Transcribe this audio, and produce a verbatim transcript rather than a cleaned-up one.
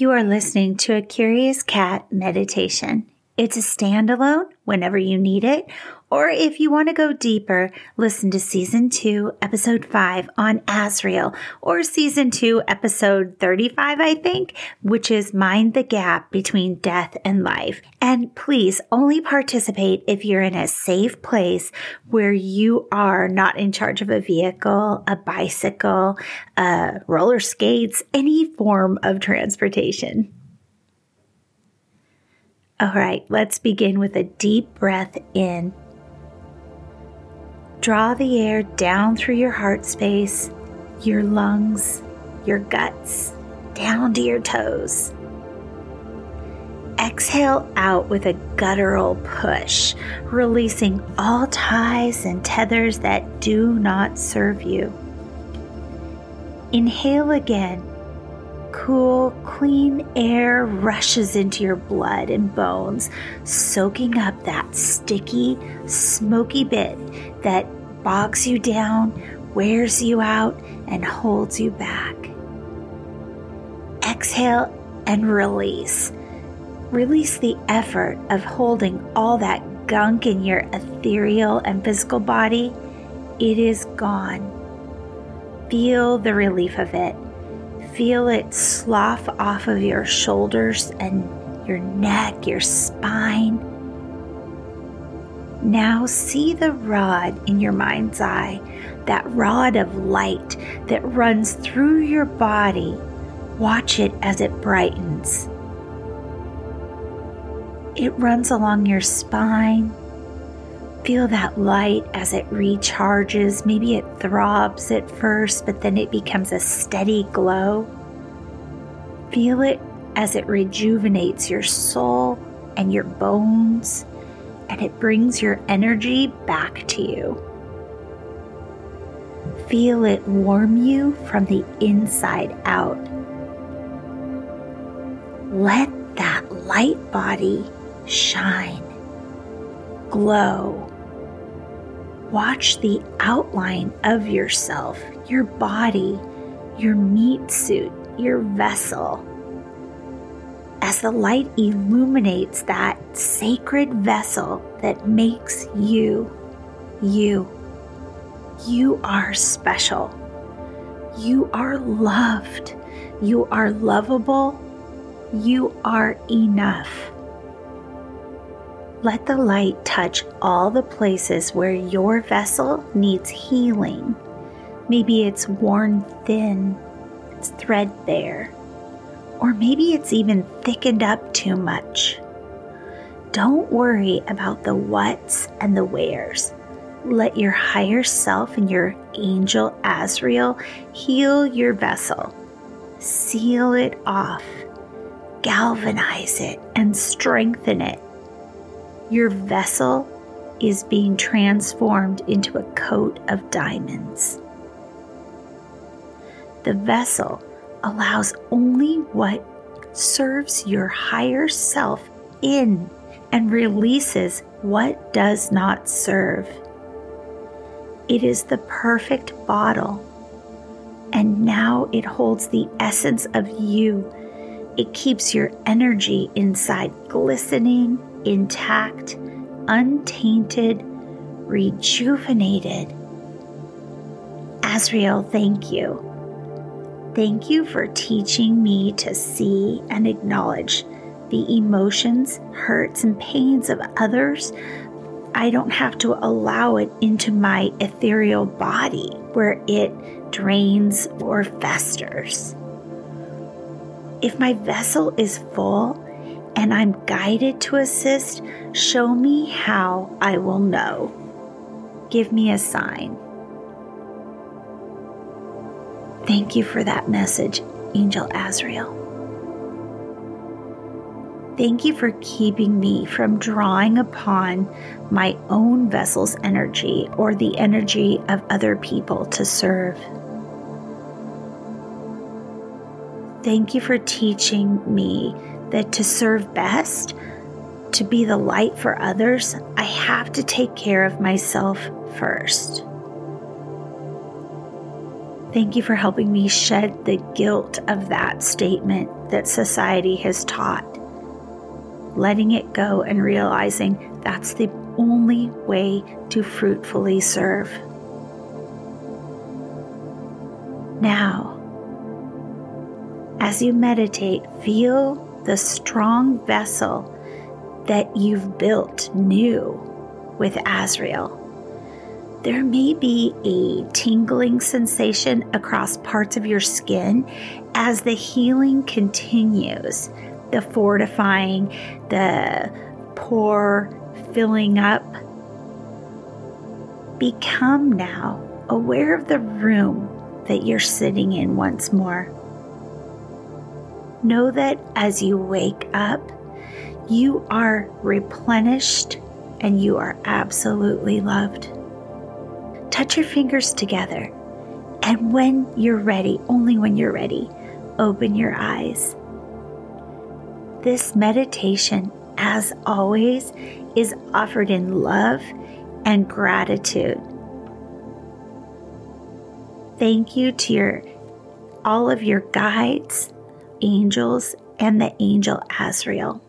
You are listening to a Curious Cat meditation. It's a standalone whenever you need it, or if you want to go deeper, listen to Season two, Episode five on Azrael, or Season two, Episode thirty-five, I think, which is Mind the Gap Between Death and Life. And please only participate if you're in a safe place where you are not in charge of a vehicle, a bicycle, uh, roller skates, any form of transportation. All right, let's begin with a deep breath in. Draw the air down through your heart space, your lungs, your guts, down to your toes. Exhale out with a guttural push, releasing all ties and tethers that do not serve you. Inhale again. Cool, clean air rushes into your blood and bones, soaking up that sticky, smoky bit that bogs you down, wears you out, and holds you back. Exhale and release. Release the effort of holding all that gunk in your ethereal and physical body. It is gone. Feel the relief of it. Feel it slough off of your shoulders and your neck, your spine. Now see the rod in your mind's eye, that rod of light that runs through your body. Watch it as it brightens. It runs along your spine. Feel that light as it recharges. Maybe it throbs at first, but then it becomes a steady glow. Feel it as it rejuvenates your soul and your bones, and it brings your energy back to you. Feel it warm you from the inside out. Let that light body shine, glow. Watch the outline of yourself, your body, your meat suit, your vessel. As the light illuminates that sacred vessel that makes you, you. You are special. You are loved. You are lovable. You are enough. Let the light touch all the places where your vessel needs healing. Maybe it's worn thin, it's threadbare, or maybe it's even thickened up too much. Don't worry about the whats and the wheres. Let your higher self and your angel Azrael heal your vessel. Seal it off, galvanize it, and strengthen it. Your vessel is being transformed into a coat of diamonds. The vessel allows only what serves your higher self in and releases what does not serve. It is the perfect bottle, and now it holds the essence of you. It keeps your energy inside glistening, intact, untainted, rejuvenated. Azrael, thank you. Thank you for teaching me to see and acknowledge the emotions, hurts, and pains of others. I don't have to allow it into my ethereal body where it drains or festers. If my vessel is full, and I'm guided to assist, show me how I will know. Give me a sign. Thank you for that message, Angel Azrael. Thank you for keeping me from drawing upon my own vessel's energy or the energy of other people to serve. Thank you for teaching me that to serve best, to be the light for others, I have to take care of myself first. Thank you for helping me shed the guilt of that statement that society has taught. Letting it go and realizing that's the only way to fruitfully serve. Now, as you meditate, feel the strong vessel that you've built new with Azrael. There may be a tingling sensation across parts of your skin as the healing continues, the fortifying, the pour, filling up. Become now aware of the room that you're sitting in once more. Know that as you wake up, you are replenished and you are absolutely loved. Touch your fingers together, and when you're ready, only when you're ready, open your eyes. This meditation, as always, is offered in love and gratitude. Thank you to your, all of your guides, angels, and the angel Azrael.